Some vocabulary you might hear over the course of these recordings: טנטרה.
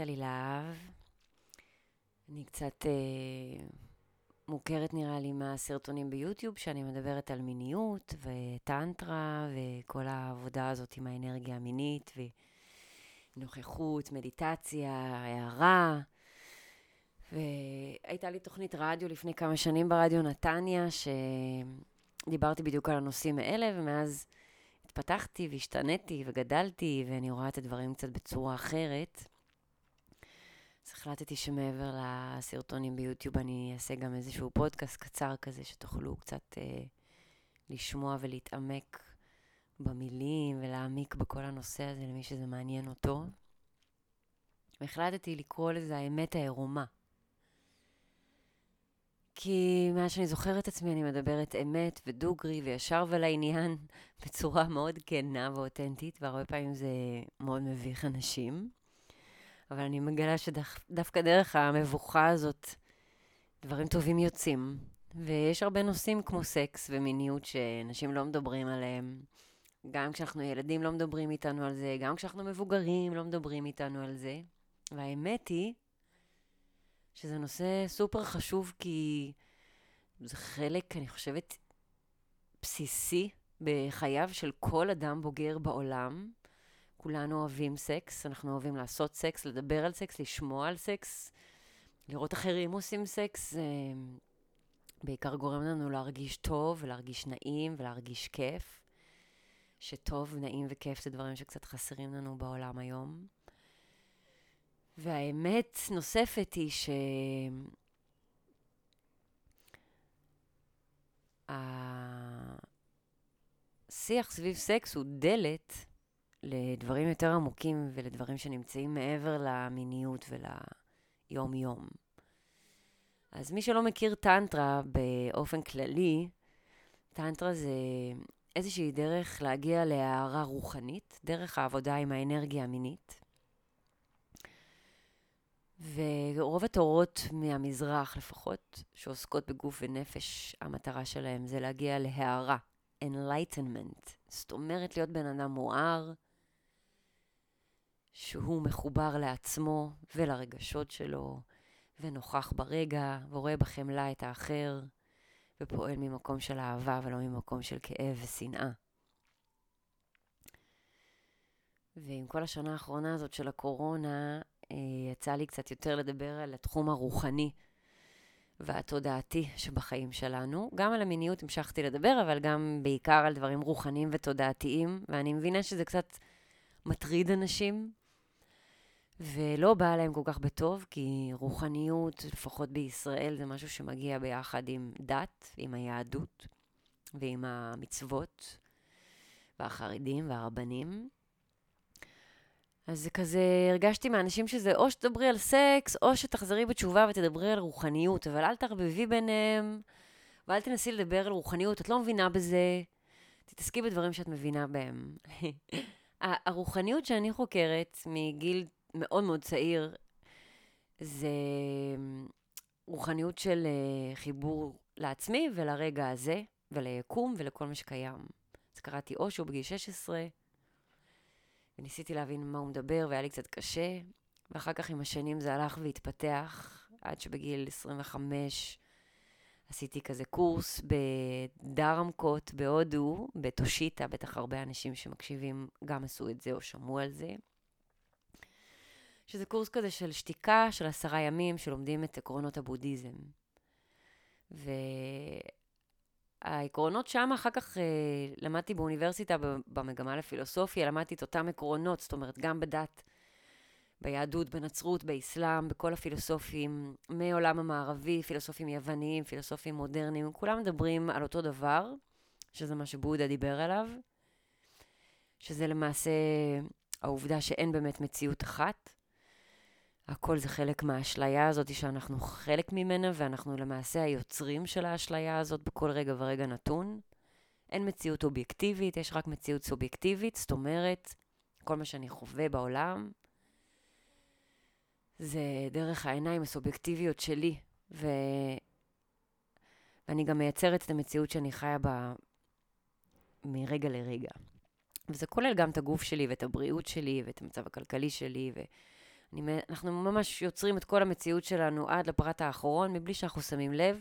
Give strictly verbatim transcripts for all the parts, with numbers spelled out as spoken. נתת לי להב. אני קצת אה, מוכרת נראה לי מהסרטונים ביוטיוב, שאני מדברת על מיניות וטנטרה וכל העבודה הזאת עם האנרגיה המינית ונוכחות, מדיטציה, הערה. והייתה לי תוכנית רדיו לפני כמה שנים ברדיו נתניה, שדיברתי בדיוק על הנושאים האלה, ומאז התפתחתי והשתניתי וגדלתי, ואני רואה את הדברים קצת בצורה אחרת. אז החלטתי שמעבר לסרטונים ביוטיוב אני אעשה גם איזשהו פודקאסט קצר כזה, שתוכלו קצת אה, לשמוע ולהתעמק במילים, ולהעמיק בכל הנושא הזה למי שזה מעניין אותו. והחלטתי לקרוא לזה האמת הערומה. כי מה שאני זוכרת עצמי, אני מדברת אמת ודוגרי וישר ולעניין בצורה מאוד כנה ואותנטית, והרבה פעמים זה מאוד מביך אנשים. אבל אני מגלה שדווקא דרך המבוכה הזאת, דברים טובים יוצאים. ויש הרבה נושאים כמו סקס ומיניות שאנשים לא מדברים עליהם. גם כשאנחנו ילדים לא מדברים איתנו על זה, גם כשאנחנו מבוגרים לא מדברים איתנו על זה. והאמת היא, שזה נושא סופר חשוב, כי זה חלק, אני חושבת, בסיסי בחייו של כל אדם בוגר בעולם. כולנו אוהבים סקס, אנחנו אוהבים לעשות סקס, לדבר על סקס, לשמוע על סקס, לראות אחרים עושים סקס. זה בעיקר גורם לנו להרגיש טוב, ולהרגיש נעים, ולהרגיש כיף. שטוב, נעים וכיף זה דברים שקצת חסרים לנו בעולם היום. והאמת נוספת היא ש... השיח סביב סקס הוא דלת לדברים יותר עמוקים ולדברים שנמצאים מעבר למיניות וליום יום. אז מי שלא מכיר טנטרה באופן כללי, טנטרה זה איזושהי דרך להגיע להערה רוחנית, דרך העבודה עם האנרגיה המינית. ורוב התורות מהמזרח לפחות, שעוסקות בגוף ונפש, המטרה שלהם זה להגיע להערה, enlightenment. זאת אומרת להיות בן אדם מואר, שהוא מחובר לעצמו ולרגשות שלו, ונוכח ברגע, ורואה בחמלה את האחר, ופועל ממקום של אהבה ולא ממקום של כאב ושנאה. ועם כל השנה האחרונה הזאת של הקורונה, יצא לי קצת יותר לדבר על התחום הרוחני והתודעתי שבחיים שלנו. גם על המיניות המשכתי לדבר, אבל גם בעיקר על דברים רוחניים ותודעתיים, ואני מבינה שזה קצת מטריד אנשים, ולא בא להם כל כך בטוב, כי רוחניות, לפחות בישראל, זה משהו שמגיע ביחד עם דת, עם היהדות, ועם המצוות, והחרדים והרבנים. אז כזה הרגשתי מהאנשים שזה או שתדברי על סקס, או שתחזרי בתשובה ותדברי על רוחניות, אבל אל תערבבי ביניהם, ואל תנסי לדבר על רוחניות, את לא מבינה בזה, תתעסקי בדברים שאת מבינה בהם. הרוחניות שאני חוקרת מגיל מאוד מאוד צעיר, זה רוחניות של חיבור לעצמי ולרגע הזה, וליקום ולכל מה שקיים. אז קראתי אושו בגיל שש עשרה, וניסיתי להבין מה הוא מדבר, והיה לי קצת קשה, ואחר כך עם השנים זה הלך והתפתח, עד שבגיל עשרים וחמש עשיתי כזה קורס בדרמקות, בהודו, בתושיטה, בטח הרבה אנשים שמקשיבים גם עשו את זה או שמעו על זה, שזה קורס כזה של שתיקה, של עשרה ימים, שלומדים את עקרונות הבודהיזם. והעקרונות שם, אחר כך אה, למדתי באוניברסיטה, במגמה לפילוסופיה, למדתי את אותם עקרונות, זאת אומרת, גם בדת, ביהדות, בנצרות, באסלאם, בכל הפילוסופים, מעולם המערבי, פילוסופים יווניים, פילוסופים מודרניים, כולם מדברים על אותו דבר, שזה מה שבודה דיבר עליו, שזה למעשה העובדה שאין באמת מציאות אחת, הכל זה חלק מהאשליה הזאת שאנחנו חלק ממנה, ואנחנו למעשה היוצרים של האשליה הזאת בכל רגע ורגע נתון. אין מציאות אובייקטיבית, יש רק מציאות סובייקטיבית, זאת אומרת, כל מה שאני חווה בעולם, זה דרך העיניים הסובייקטיביות שלי, ו... ואני גם מייצרת את המציאות שאני חיה בה מרגע לרגע. וזה כולל גם את הגוף שלי, ואת הבריאות שלי, ואת המצב הכלכלי שלי, ו... אני, אנחנו ממש יוצרים את כל המציאות שלנו עד לפרט האחרון, מבלי שאנחנו שמים לב,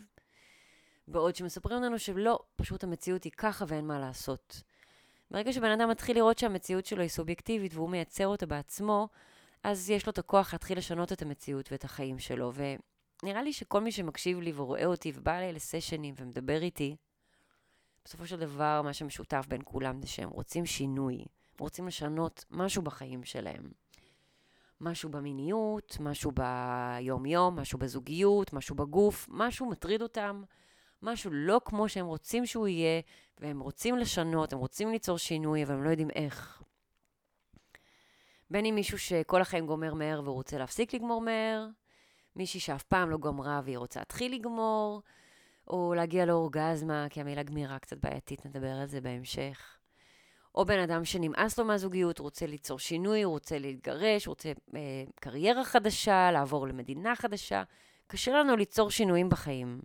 בעוד שמספרים לנו שלא, פשוט המציאות היא ככה ואין מה לעשות. ברגע שבן אדם מתחיל לראות שהמציאות שלו היא סובייקטיבית והוא מייצר אותה בעצמו, אז יש לו את הכוח להתחיל לשנות את המציאות ואת החיים שלו. ונראה לי שכל מי שמקשיב לי ורואה אותי ובא אליי לסשנים ומדבר איתי, בסופו של דבר מה שמשותף בין כולם זה שהם רוצים שינוי, הם רוצים לשנות משהו בחיים שלהם. משהו במיניות, משהו ביום-יום, משהו בזוגיות, משהו בגוף, משהו מטריד אותם, משהו לא כמו שהם רוצים שהוא יהיה, והם רוצים לשנות, הם רוצים ליצור שינוי, אבל הם לא יודעים איך. בין אם מישהו שכל החיים גומר מהר והוא רוצה להפסיק לגמור מהר, מישהי שאף פעם לא גומרה והיא רוצה להתחיל לגמור, או להגיע לאורגזמה, כי המילה גמירה קצת בעייתית, נדבר על זה בהמשך. או בן אדם שנמאס לו מהזוגיות, רוצה ליצור שינוי, רוצה להתגרש, רוצה אה, קריירה חדשה, לעבור למדינה חדשה. קשה לנו ליצור שינויים בחיים.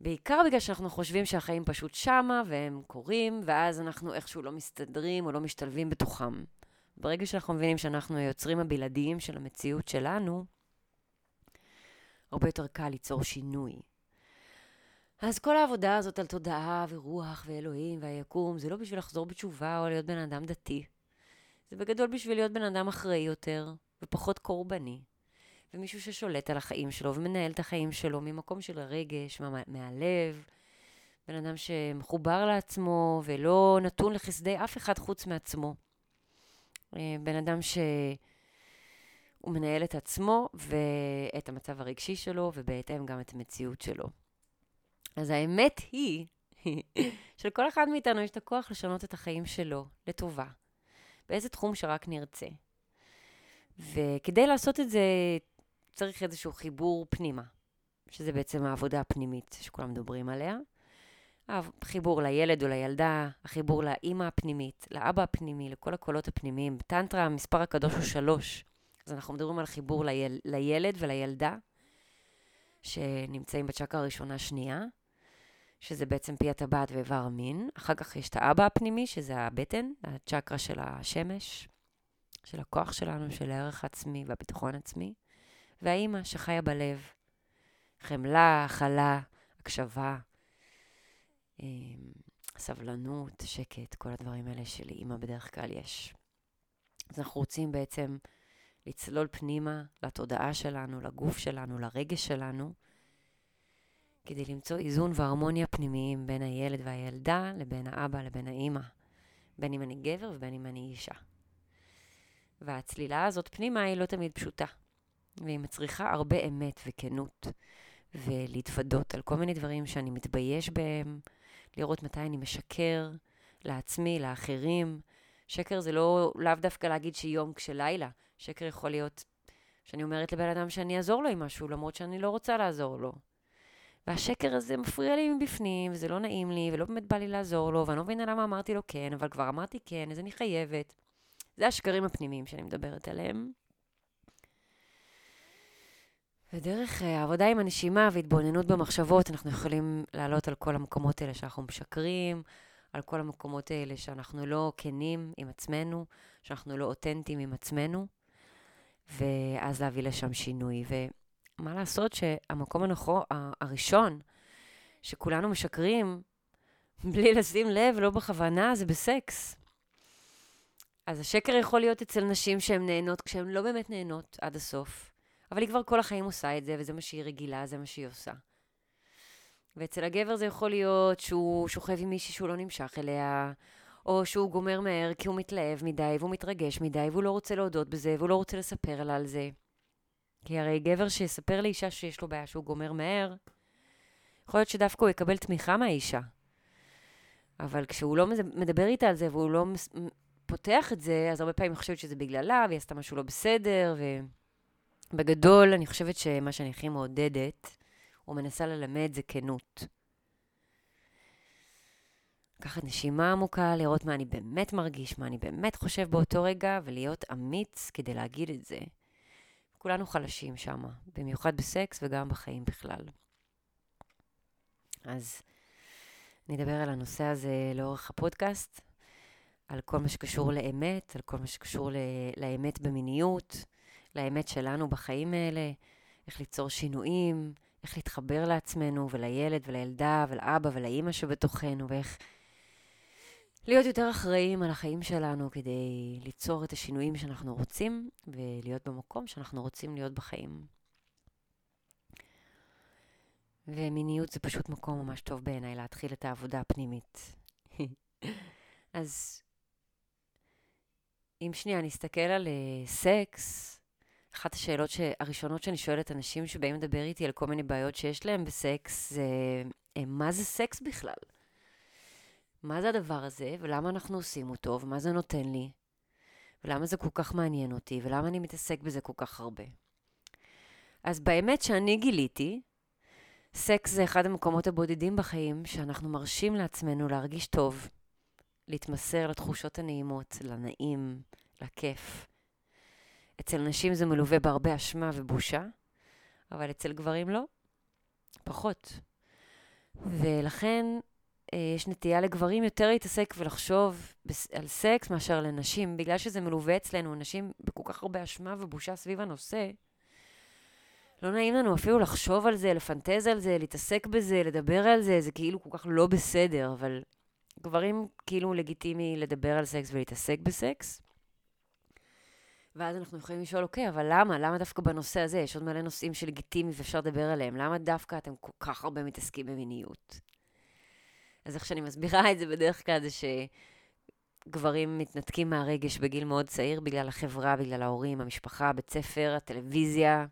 בעיקר בגלל שאנחנו חושבים שהחיים פשוט שמה, והם קורים, ואז אנחנו איכשהו לא מסתדרים או לא משתלבים בתוכם. ברגע שאנחנו מבינים שאנחנו היוצרים הבלעדיים של המציאות שלנו, הרבה יותר קל ליצור שינוי. אז כל העבודה הזאת על תודעה ורוח ואלוהים והיקום, זה לא בשביל לחזור בתשובה או להיות בן אדם דתי. זה בגדול בשביל להיות בן אדם אחראי יותר ופחות קורבני. ומישהו ששולט על החיים שלו ומנהל את החיים שלו ממקום של הרגש, מה, מהלב. בן אדם שמחובר לעצמו ולא נתון לחסדי אף אחד חוץ מעצמו. בן אדם ש... הוא מנהל את עצמו ואת המצב הרגשי שלו ובהתאם גם את המציאות שלו. אז האמת היא, שלכל אחד מאיתנו יש את הכוח לשנות את החיים שלו לטובה, באיזה תחום שרק נרצה. וכדי לעשות את זה, צריך איזשהו חיבור פנימה, שזה בעצם העבודה הפנימית שכולם מדברים עליה. החיבור לילד או לילדה, החיבור לאמא הפנימית, לאבא הפנימי, לכל הקולות הפנימיים. בטנטרה המספר הקדוש הוא שלוש, אז אנחנו מדברים על חיבור ליל, לילד ולילדה, שנמצאים בצ'קרה הראשונה שנייה, שזה בעצם פי הטבעת ואיבר מין. אחר כך יש את האבא הפנימי, שזה הבטן, הצ'קרה של השמש, של הכוח שלנו, של הערך עצמי והביטחון עצמי. והאימא שחיה בלב, חמלה, אכלה, הקשבה, סבלנות, שקט, כל הדברים האלה של אימא בדרך כלל יש. אז אנחנו רוצים בעצם לצלול פנימה לתודעה שלנו, לגוף שלנו, לרגש שלנו, כדי למצוא איזון והרמוניה פנימיים בין הילד והילדה, לבין האבא, לבין האמא, בין אם אני גבר ובין אם אני אישה. והצלילה הזאת פנימה היא לא תמיד פשוטה, והיא מצריכה הרבה אמת וכנות, ולהתוודות על כל מיני דברים שאני מתבייש בהם, לראות מתי אני משקר לעצמי, לאחרים. שקר זה לא, לאו דווקא להגיד שיום כשלילה, שקר יכול להיות שאני אומרת לבן אדם שאני אעזור לו עם משהו, למרות שאני לא רוצה לעזור לו. והשקר הזה מפריע לי מבפנים, וזה לא נעים לי, ולא באמת בא לי לעזור לו, ואני לא מבינה למה אמרתי לו כן, אבל כבר אמרתי כן, אז אני חייבת. זה השקרים הפנימיים שאני מדברת עליהם. ודרך העבודה עם הנשימה והתבוננות במחשבות, אנחנו יכולים לעלות על כל המקומות האלה שאנחנו משקרים, על כל המקומות האלה שאנחנו לא כנים עם עצמנו, שאנחנו לא אותנטיים עם עצמנו, ואז להביא לשם שינוי. ומה לעשות שהמקום הנכון, הראשון, שכולנו משקרים, בלי לשים לב, לא בכוונה, זה בסקס. אז השקר יכול להיות אצל נשים שהן נהנות, כשהן לא באמת נהנות עד הסוף. אבל היא כבר כל החיים עושה את זה, וזה מה שהיא רגילה, זה מה שהיא עושה. ואצל הגבר זה יכול להיות שהוא שוכב עם מישהי שהוא לא נמשך אליה, או שהוא גומר מהר כי הוא מתלהב מדי, והוא מתרגש מדי, והוא לא רוצה להודות בזה, והוא לא רוצה לספר לה על זה. כי הרי גבר שיספר לאישה שיש לו בעיה שהוא גומר מהר, יכול להיות שדווקא הוא יקבל תמיכה מהאישה. אבל כשהוא לא מדבר איתה על זה, והוא לא פותח את זה, אז הרבה פעמים אני חושבת שזה בגללה, והיא עשתה משהו לא בסדר, ובגדול אני חושבת שמה שאני הכי מעודדת, הוא מנסה ללמד זה כנות. לקחת נשימה עמוקה, לראות מה אני באמת מרגיש, מה אני באמת חושב באותו רגע, ולהיות אמיץ כדי להגיד את זה. כולנו חלשים שם, במיוחד בסקס וגם בחיים בכלל. אז נדבר על הנושא הזה לאורך הפודקאסט, על כל מה שקשור לאמת, על כל מה שקשור ל- לאמת במיניות, לאמת שלנו בחיים האלה, איך ליצור שינויים, איך להתחבר לעצמנו ולילד ולילדה ולאבא ולאמא שבתוכנו, ואיך להיות יותר אחראים על החיים שלנו כדי ליצור את השינויים שאנחנו רוצים ולהיות במקום שאנחנו רוצים להיות בחיים. ומיניות זה פשוט מקום ממש טוב בעיניי להתחיל את העבודה הפנימית. אז אם שנייה נסתכל על סקס, אחת השאלות הראשונות שאני שואלת אנשים שבאים לדבר איתי על כל מיני בעיות שיש להם בסקס, זה מה זה סקס בכלל? מה זה הדבר הזה, ולמה אנחנו עושים אותו, ומה זה נותן לי, ולמה זה כל כך מעניין אותי, ולמה אני מתעסק בזה כל כך הרבה. אז באמת שאני גיליתי, סקס זה אחד המקומות הבודדים בחיים שאנחנו מרשים לעצמנו להרגיש טוב, להתמסר לתחושות הנעימות, לנעים, לכיף. אצל נשים זה מלווה בהרבה אשמה ובושה, אבל אצל גברים לא, פחות. ולכן יש נטייה לגברים יותר להתעסק ולחשוב על סקס מאשר לנשים, בגלל שזה מלווה אצלנו, נשים בכל כך הרבה אשמה ובושה סביב הנושא, לא נעים לנו אפילו לחשוב על זה, לפנטז על זה, להתעסק בזה, לדבר על זה, זה כאילו כל כך לא בסדר, אבל גברים כאילו לגיטימי לדבר על סקס ולהתעסק בסקס, ואז אנחנו יכולים לשאול, אוקיי, אבל למה? למה דווקא בנושא הזה? יש עוד מלא נושאים שלגיטימי ואפשר לדבר עליהם. למה דווקא אתם כל כך הרבה מתעסקים במיניות? אז איך שאני מסבירה את זה בדרך כלל, זה שגברים מתנתקים מהרגש בגיל מאוד צעיר, בגלל החברה, בגלל ההורים, המשפחה, בית ספר, הטלוויזיה,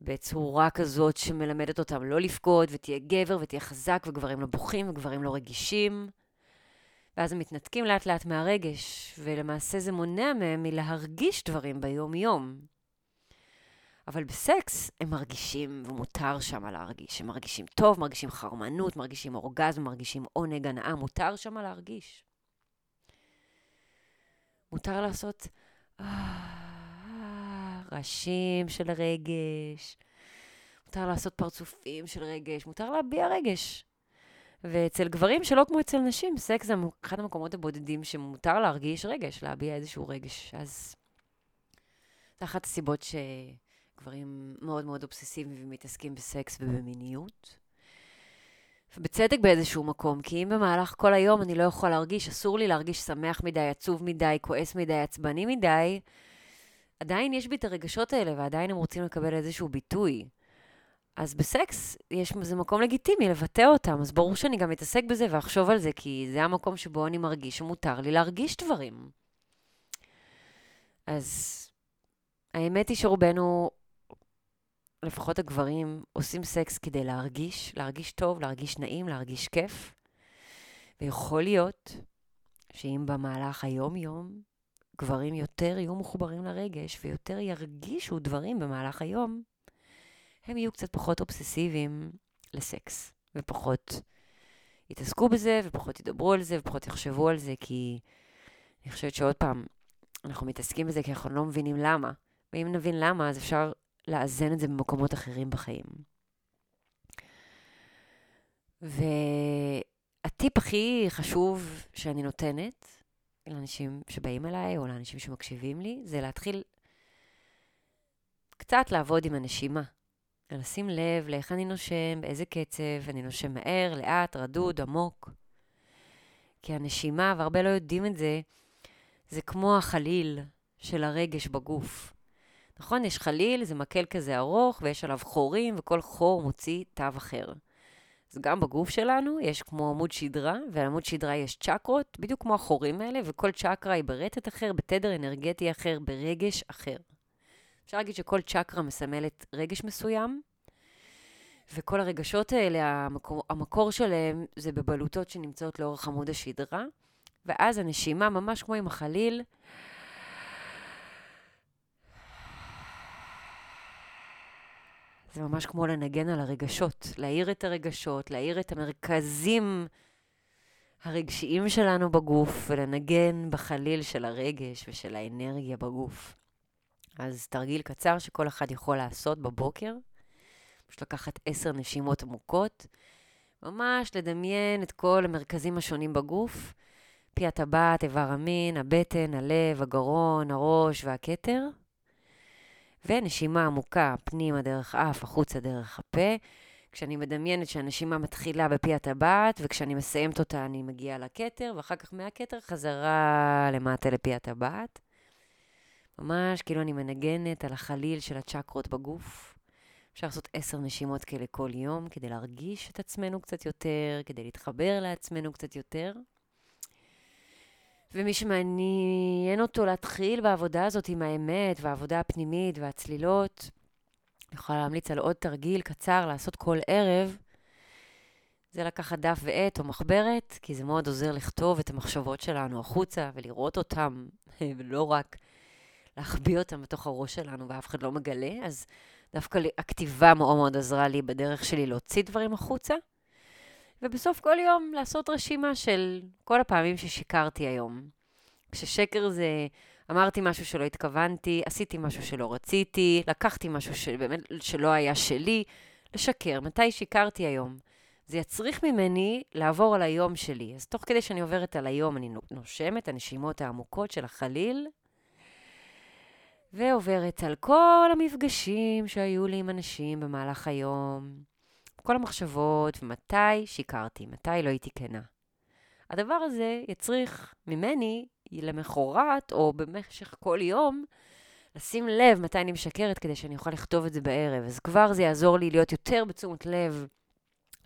בצורה כזאת שמלמדת אותם לא לפקוד, ותהיה גבר, ותהיה חזק, וגברים לא בוכים, וגברים לא רגישים. ואז הם מתנתקים לאט לאט מהרגש, ולמעשה זה מונע מהם מלהרגיש דברים ביום-יום. אבל בסקס הם מרגישים, ומותר שם להרגיש. הם מרגישים טוב, מרגישים חרמנות, מרגישים אורגזם, מרגישים עונג, הנאה, מותר שם להרגיש. מותר לעשות רעשים של רגש, מותר לעשות פרצופים של רגש, מותר להביע רגש. ואצל גברים שלא כמו אצל נשים, סקס זה אחד המקומות הבודדים שמותר להרגיש רגש, להביע איזשהו רגש. אז זה אחת הסיבות שגברים מאוד מאוד אובססיביים ומתעסקים בסקס ובמיניות. ובצדק באיזשהו מקום, כי אם במהלך כל היום אני לא יכול להרגיש, אסור לי להרגיש שמח מדי, עצוב מדי, כועס מדי, עצבני מדי, עדיין יש בי את הרגשות האלה ועדיין הם רוצים לקבל איזשהו ביטוי. אז בסקס יש איזה מקום לגיטימי לבטא אותם, אז ברור שאני גם מתעסק בזה ואחשוב על זה, כי זה המקום שבו אני מרגיש שמותר לי להרגיש דברים. אז האמת היא שרובנו, לפחות הגברים, עושים סקס כדי להרגיש, להרגיש טוב, להרגיש נעים, להרגיש כיף. ויכול להיות שאם במהלך היום-יום, גברים יותר יהיו מחוברים לרגש ויותר ירגישו דברים במהלך היום, הם יהיו קצת פחות אובססיביים לסקס, ופחות יתעסקו בזה, ופחות ידברו על זה, ופחות יחשבו על זה, כי אני חושבת שעוד פעם, אנחנו מתעסקים בזה כי אנחנו לא מבינים למה, ואם נבין למה, אז אפשר לאזן את זה במקומות אחרים בחיים. והטיפ הכי חשוב שאני נותנת, לאנשים שבאים אליי, או לאנשים שמקשיבים לי, זה להתחיל קצת לעבוד עם הנשימה. לשים לב לאיך אני נושם, באיזה קצב, אני נושם מהר, לאט, רדוד, עמוק. כי הנשימה, והרבה לא יודעים את זה, זה כמו החליל של הרגש בגוף. נכון, יש חליל, זה מקל כזה ארוך, ויש עליו חורים, וכל חור מוציא תו אחר. אז גם בגוף שלנו יש כמו עמוד שדרה, ועל עמוד שדרה יש צ'קרות, בדיוק כמו החורים האלה, וכל צ'קרה היא ברטט אחר, בתדר אנרגטי אחר, ברגש אחר. אפשר להגיד שכל צ'קרה מסמלת רגש מסוים, וכל הרגשות האלה, המקור, המקור שלהם זה בבלוטות שנמצאות לאורך עמוד השדרה, ואז הנשימה ממש כמו עם החליל, זה ממש כמו לנגן על הרגשות, להעיר את הרגשות, להעיר את המרכזים הרגשיים שלנו בגוף, ולנגן בחליל של הרגש ושל האנרגיה בגוף. אז תרגיל קצר שכל אחד יכול לעשות בבוקר, פשוט לקחת עשר נשימות עמוקות, ממש לדמיין את כל המרכזים השונים בגוף, פי הטבעת, איבר המין, הבטן, הלב, הגרון, הראש והכתר, ונשימה עמוקה, פנימה דרך אף, החוצה דרך הפה. כשאני מדמיינת שהנשימה מתחילה בפי הטבעת, וכשאני מסיימת אותה אני מגיעה לכתר, ואחר כך מהכתר חזרה למטה לפי הטבעת. ממש כאילו אני מנגנת על החליל של הצ'קרות בגוף. אפשר לעשות עשר נשימות כאלה כל יום, כדי להרגיש את עצמנו קצת יותר, כדי להתחבר לעצמנו קצת יותר. ומי שמעניין אותו להתחיל בעבודה הזאת עם האמת, והעבודה הפנימית והצלילות, אני יכולה להמליץ על עוד תרגיל קצר לעשות כל ערב. זה לקחת דף ועט או מחברת, כי זה מאוד עוזר לכתוב את המחשבות שלנו החוצה, ולראות אותם, ולא רק להחביא אותם בתוך הראש שלנו, ואף אחד לא מגלה. אז דווקא הכתיבה מאוד מאוד עזרה לי בדרך שלי להוציא דברים החוצה. ובסוף כל יום לעשות רשימה של כל הפעמים ששיקרתי היום. כששקר זה, אמרתי משהו שלא התכוונתי, עשיתי משהו שלא רציתי, לקחתי משהו שבאמת שלא היה שלי, לשקר, מתי שיקרתי היום. זה יצריך ממני לעבור על היום שלי. אז תוך כדי שאני עוברת על היום, אני נושמת הנשימות העמוקות של החליל, ועוברת על כל המפגשים שהיו לי עם אנשים במהלך היום, כל המחשבות, ומתי שיקרתי, מתי לא הייתי כנה. הדבר הזה יצריך ממני למחרת, או במשך כל יום, לשים לב מתי אני משקרת, כדי שאני אוכל לכתוב את זה בערב. אז כבר זה יעזור לי להיות יותר בתשומת לב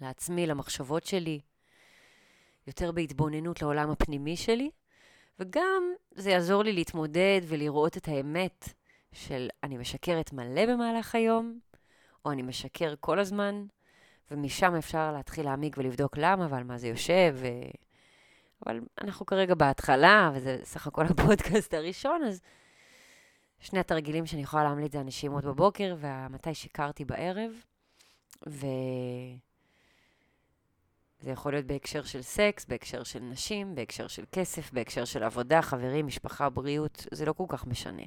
לעצמי, למחשבות שלי, יותר בהתבוננות לעולם הפנימי שלי, וגם זה יעזור לי להתמודד ולראות את האמת של אני משקרת מלא במהלך היום, או אני משקר כל הזמן, ומשם אפשר להתחיל להעמיק ולבדוק למה ועל מה זה יושב. ו... אבל אנחנו כרגע בהתחלה, וזה סך הכל הפודקאסט הראשון, אז שני התרגילים שאני יכולה להמליץ זה הנשימות בבוקר, ומתי שיקרתי בערב, ו... זה יכול להיות בהקשר של סקס, בהקשר של נשים, בהקשר של כסף, בהקשר של עבודה, חברים, משפחה, בריאות, זה לא כל כך משנה.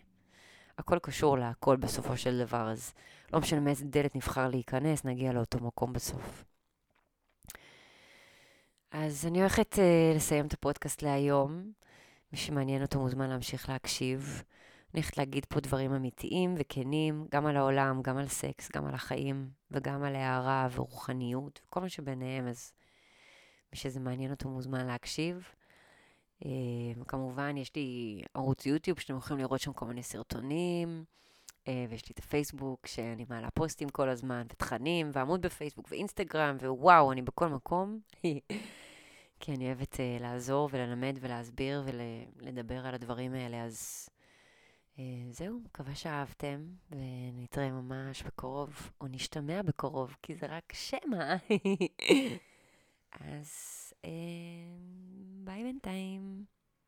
הכל קשור להכל בסופו של דבר, אז לא משנה מאיזה דלת נבחר להיכנס, נגיע לאותו מקום בסוף. אז אני הולכת uh, לסיים את הפודקאסט להיום. מי שמעניין אותו מוזמן להמשיך להקשיב. אני הולכת להגיד פה דברים אמיתיים וכנים, גם על העולם, גם על סקס, גם על החיים, וגם על הערה ורוחניות, וכל מה שביניהם, אז מי שזה מעניין אותו מוזמן להקשיב. Um, כמובן, יש לי ערוץ יוטיוב שאתם יכולים לראות שם כל מיני סרטונים, uh, ויש לי את הפייסבוק שאני מעלה פוסטים כל הזמן, ותכנים, ועמוד בפייסבוק ואינסטגרם, ווואו, אני בכל מקום, כי אני אוהבת uh, לעזור וללמד ולהסביר ולדבר על הדברים האלה, אז uh, זהו, מקווה שאהבתם, ונתראה ממש בקרוב, או נשתמע בקרוב, כי זה רק שמע. אז... ביי בינתיים.